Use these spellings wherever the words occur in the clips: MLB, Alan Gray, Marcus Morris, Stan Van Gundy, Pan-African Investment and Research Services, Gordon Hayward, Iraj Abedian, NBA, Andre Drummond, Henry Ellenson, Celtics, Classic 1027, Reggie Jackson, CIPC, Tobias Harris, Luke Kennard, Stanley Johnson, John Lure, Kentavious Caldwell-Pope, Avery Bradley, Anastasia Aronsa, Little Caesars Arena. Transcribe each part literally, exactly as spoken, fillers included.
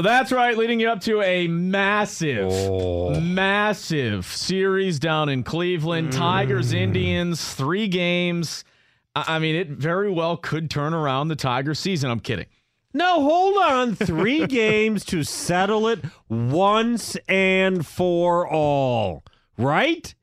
That's right, leading you up to a massive, oh. massive series down in Cleveland. Mm. Tigers, Indians, three games. I mean, it very well could turn around the Tigers season. I'm kidding. No, hold on. Three games to settle it once and for all, right?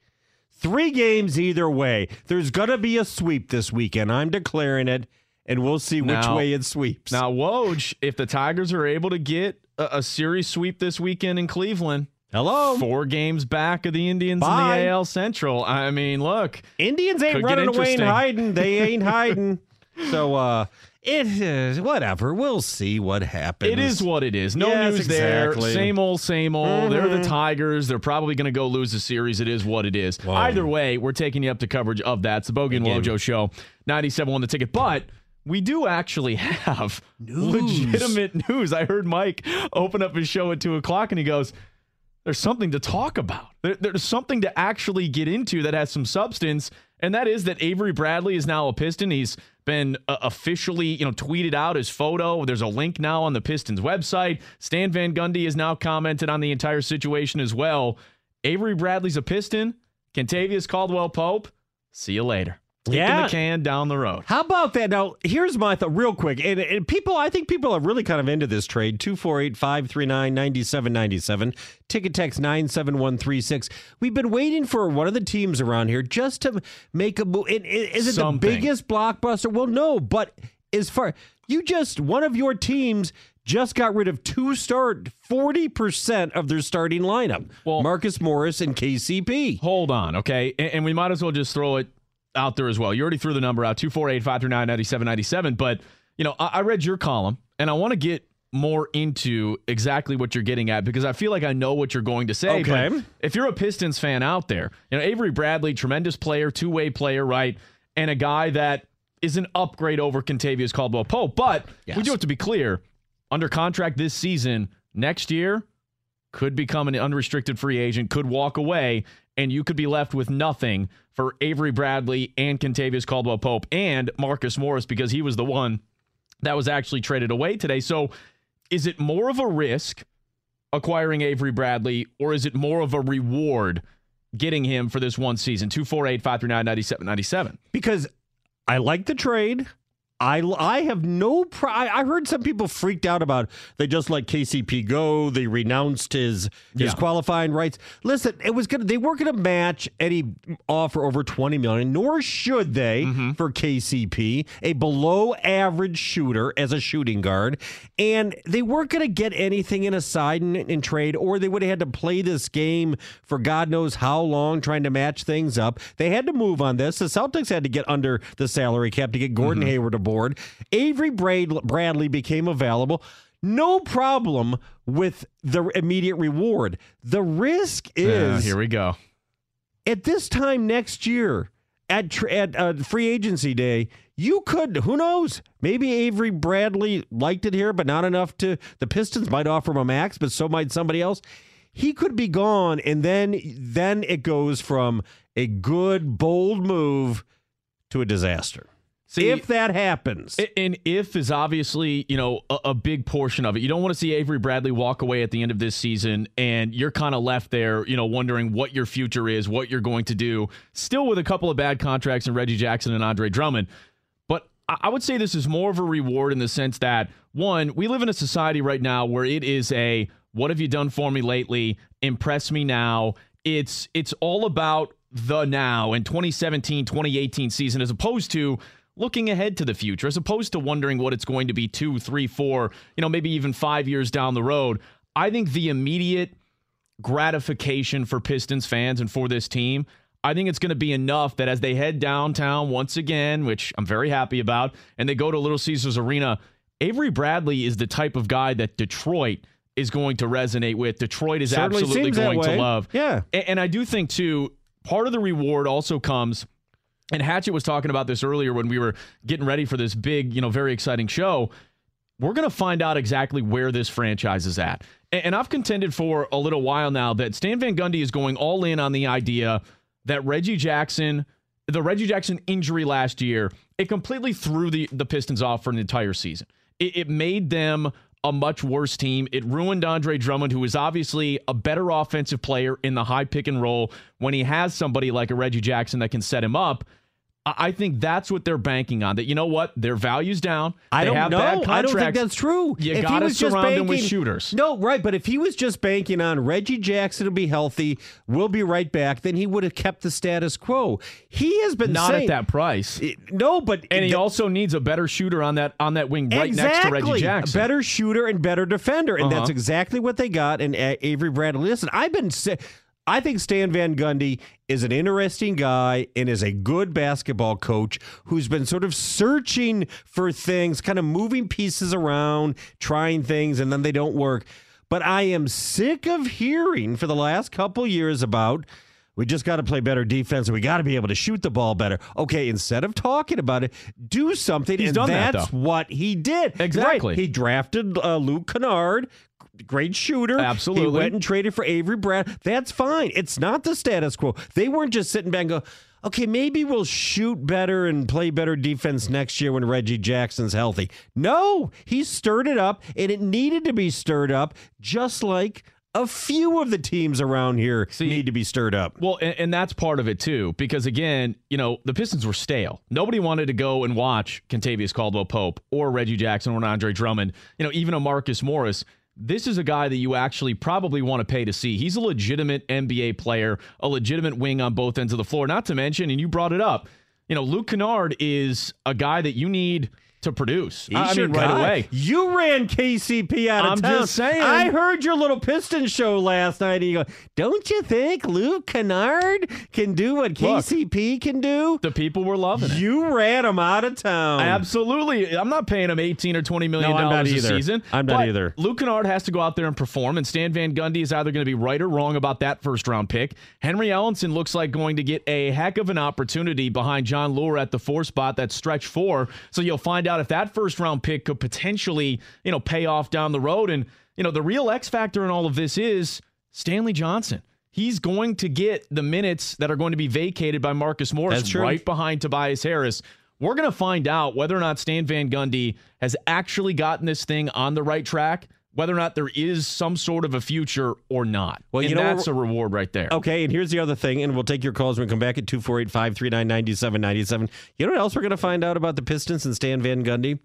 Three games either way. There's going to be a sweep this weekend. I'm declaring it, and we'll see which now, way it sweeps. Now, Woj, if the Tigers are able to get a series sweep this weekend in Cleveland. Hello. Four games back of the Indians Bye. in the A L Central. I mean, look. Indians ain't running away and hiding. They ain't hiding. So, uh, it is whatever. We'll see what happens. It is what it is. No yes, news exactly. there. Same old, same old. Mm-hmm. They're the Tigers. They're probably going to go lose the series. It is what it is. Whoa. Either way, we're taking you up to coverage of that. It's the Bogan Again. Wojo Show. ninety-seven point one The Ticket. But we do actually have news. legitimate news. I heard Mike open up his show at two o'clock, and he goes, there's something to talk about. There, there's something to actually get into that has some substance, and that is that Avery Bradley is now a Piston. He's been uh, officially, you know, tweeted out his photo. There's a link now on the Pistons website. Stan Van Gundy has now commented on the entire situation as well. Avery Bradley's a Piston. Kentavious Caldwell-Pope, see you later. Yeah. The can down the road. How about that? Now, here's my thought real quick. And, and people, I think people are really kind of into this trade. two four eight, five three nine, nine seven nine seven. Ticket text nine seven one three six. We've been waiting for one of the teams around here just to make a move. And is it Something. the biggest blockbuster? Well, no, but as far, you just, one of your teams just got rid of two start, forty percent of their starting lineup. Well, Marcus Morris and K C P. Hold on, okay? And, and we might as well just throw it out there as well. You already threw the number out, two four eight, five three nine, nine seven nine seven. But, you know, I, I read your column, and I want to get more into exactly what you're getting at, because I feel like I know what you're going to say. Okay. But if you're a Pistons fan out there, you know, Avery Bradley, tremendous player, two-way player, right? And a guy that is an upgrade over Kentavious Caldwell-Pope. But yes. we do have to be clear, under contract this season, next year, could become an unrestricted free agent, could walk away, and you could be left with nothing for Avery Bradley and Kentavious Caldwell-Pope and Marcus Morris, because he was the one that was actually traded away today. So is it more of a risk acquiring Avery Bradley, or is it more of a reward getting him for this one season? two four eight, five three nine, nine seven nine seven. Because I like the trade. I, I have no pro- I heard some people freaked out about it. They just let K C P go. They renounced his his yeah. qualifying rights. Listen, it was gonna. They weren't going to match any offer over twenty million dollars, nor should they mm-hmm. for K C P, a below-average shooter as a shooting guard. And they weren't going to get anything in a side and, and trade, or they would have had to play this game for God knows how long trying to match things up. They had to move on this. The Celtics had to get under the salary cap to get Gordon mm-hmm. Hayward aboard. Avery Bradley became available. No problem with the immediate reward. The risk is... Uh, here we go. At this time next year, at, tra- at uh, free agency day, you could, who knows, maybe Avery Bradley liked it here, but not enough to... The Pistons might offer him a max, but so might somebody else. He could be gone, and then then it goes from a good, bold move to a disaster. See, if that happens. And if is obviously, you know, a, a big portion of it. You don't want to see Avery Bradley walk away at the end of this season, and you're kind of left there, you know, wondering what your future is, what you're going to do, still with a couple of bad contracts in Reggie Jackson and Andre Drummond. But I, I would say this is more of a reward in the sense that, one, we live in a society right now where it is a, what have you done for me lately? Impress me now. It's, it's all about the now and twenty seventeen, twenty eighteen season, as opposed to looking ahead to the future, as opposed to wondering what it's going to be two, three, four, you know, maybe even five years down the road. I think the immediate gratification for Pistons fans and for this team, I think it's going to be enough that as they head downtown once again, which I'm very happy about, and they go to Little Caesars Arena, Avery Bradley is the type of guy that Detroit is going to resonate with. Detroit is Certainly absolutely going to love. Yeah. And, and I do think, too, part of the reward also comes, and Hatchet was talking about this earlier when we were getting ready for this big, you know, very exciting show. We're going to find out exactly where this franchise is at. And, and I've contended for a little while now that Stan Van Gundy is going all in on the idea that Reggie Jackson, the Reggie Jackson injury last year, it completely threw the, the Pistons off for an entire season. It, it made them a much worse team. It ruined Andre Drummond, who is obviously a better offensive player in the high pick and roll when he has somebody like a Reggie Jackson that can set him up. I think that's what they're banking on. That, you know what? Their value's down. I they don't have know. Bad contracts. I don't think that's true. You got to surround banking, him with shooters. No, right. But if he was just banking on Reggie Jackson to be healthy, we'll be right back, then he would have kept the status quo. He has been Not saying, at that price. It, no, but... And he th- also needs a better shooter on that on that wing right exactly. next to Reggie Jackson. A better shooter and better defender. And uh-huh. that's exactly what they got in Avery Bradley. Listen, I've been... Say- I think Stan Van Gundy is an interesting guy and is a good basketball coach who's been sort of searching for things, kind of moving pieces around, trying things, and then they don't work. But I am sick of hearing for the last couple years about, we just got to play better defense and we got to be able to shoot the ball better. Okay, instead of talking about it, do something. He's and done that's that, though. What he did. Exactly. Right. He drafted uh, Luke Kennard. Great shooter. Absolutely. He went and traded for Avery Bradley. That's fine. It's not the status quo. They weren't just sitting back and go, okay, maybe we'll shoot better and play better defense next year when Reggie Jackson's healthy. No, he stirred it up, and it needed to be stirred up, just like a few of the teams around here See, need to be stirred up. Well, and, and that's part of it, too, because, again, you know, the Pistons were stale. Nobody wanted to go and watch Kentavious Caldwell-Pope or Reggie Jackson or an Andre Drummond, you know, even a Marcus Morris. This is a guy that you actually probably want to pay to see. He's a legitimate N B A player, a legitimate wing on both ends of the floor. Not to mention, and you brought it up, you know, Luke Kennard is a guy that you need to produce. He's I mean, right guy. away. You ran K C P out of I'm town. I'm just saying. I heard your little Pistons show last night, and you go, don't you think Luke Kennard can do what K C P Look, can do? The people were loving it. You ran him out of town. Absolutely. I'm not paying him eighteen or twenty million dollars no, I'm not a either. season. I'm not either. Luke Kennard has to go out there and perform, and Stan Van Gundy is either going to be right or wrong about that first-round pick. Henry Ellenson looks like going to get a heck of an opportunity behind John Lure at the four spot, that stretch four, so you'll find out if that first round pick could potentially, you know, pay off down the road. And, you know, the real X factor in all of this is Stanley Johnson. He's going to get the minutes that are going to be vacated by Marcus Morris right behind Tobias Harris. We're going to find out whether or not Stan Van Gundy has actually gotten this thing on the right track, whether or not there is some sort of a future or not. Well, and you know, that's a reward right there. Okay, and here's the other thing, and we'll take your calls when we come back at two four eight, five three nine, nine seven nine seven. You know what else we're going to find out about the Pistons and Stan Van Gundy?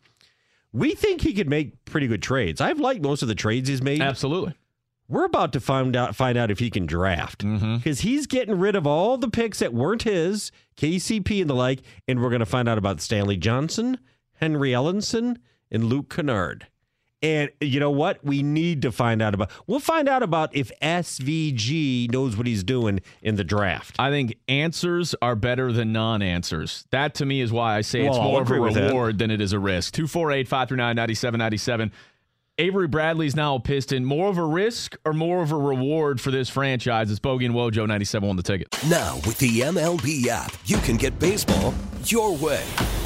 We think he could make pretty good trades. I've liked most of the trades he's made. Absolutely. We're about to find out find out if he can draft, because mm-hmm. he's getting rid of all the picks that weren't his, K C P and the like, and we're going to find out about Stanley Johnson, Henry Ellenson, and Luke Kennard. And you know what? We need to find out about. We'll find out about if S V G knows what he's doing in the draft. I think answers are better than non-answers. That, to me, is why I say well, it's more of a reward than it is a risk. two four eight, five three nine, nine seven nine seven. Avery Bradley's now a Piston. More of a risk or more of a reward for this franchise? It's Bogey and Wojo, ninety-seven on the ticket. Now, with the M L B app, you can get baseball your way.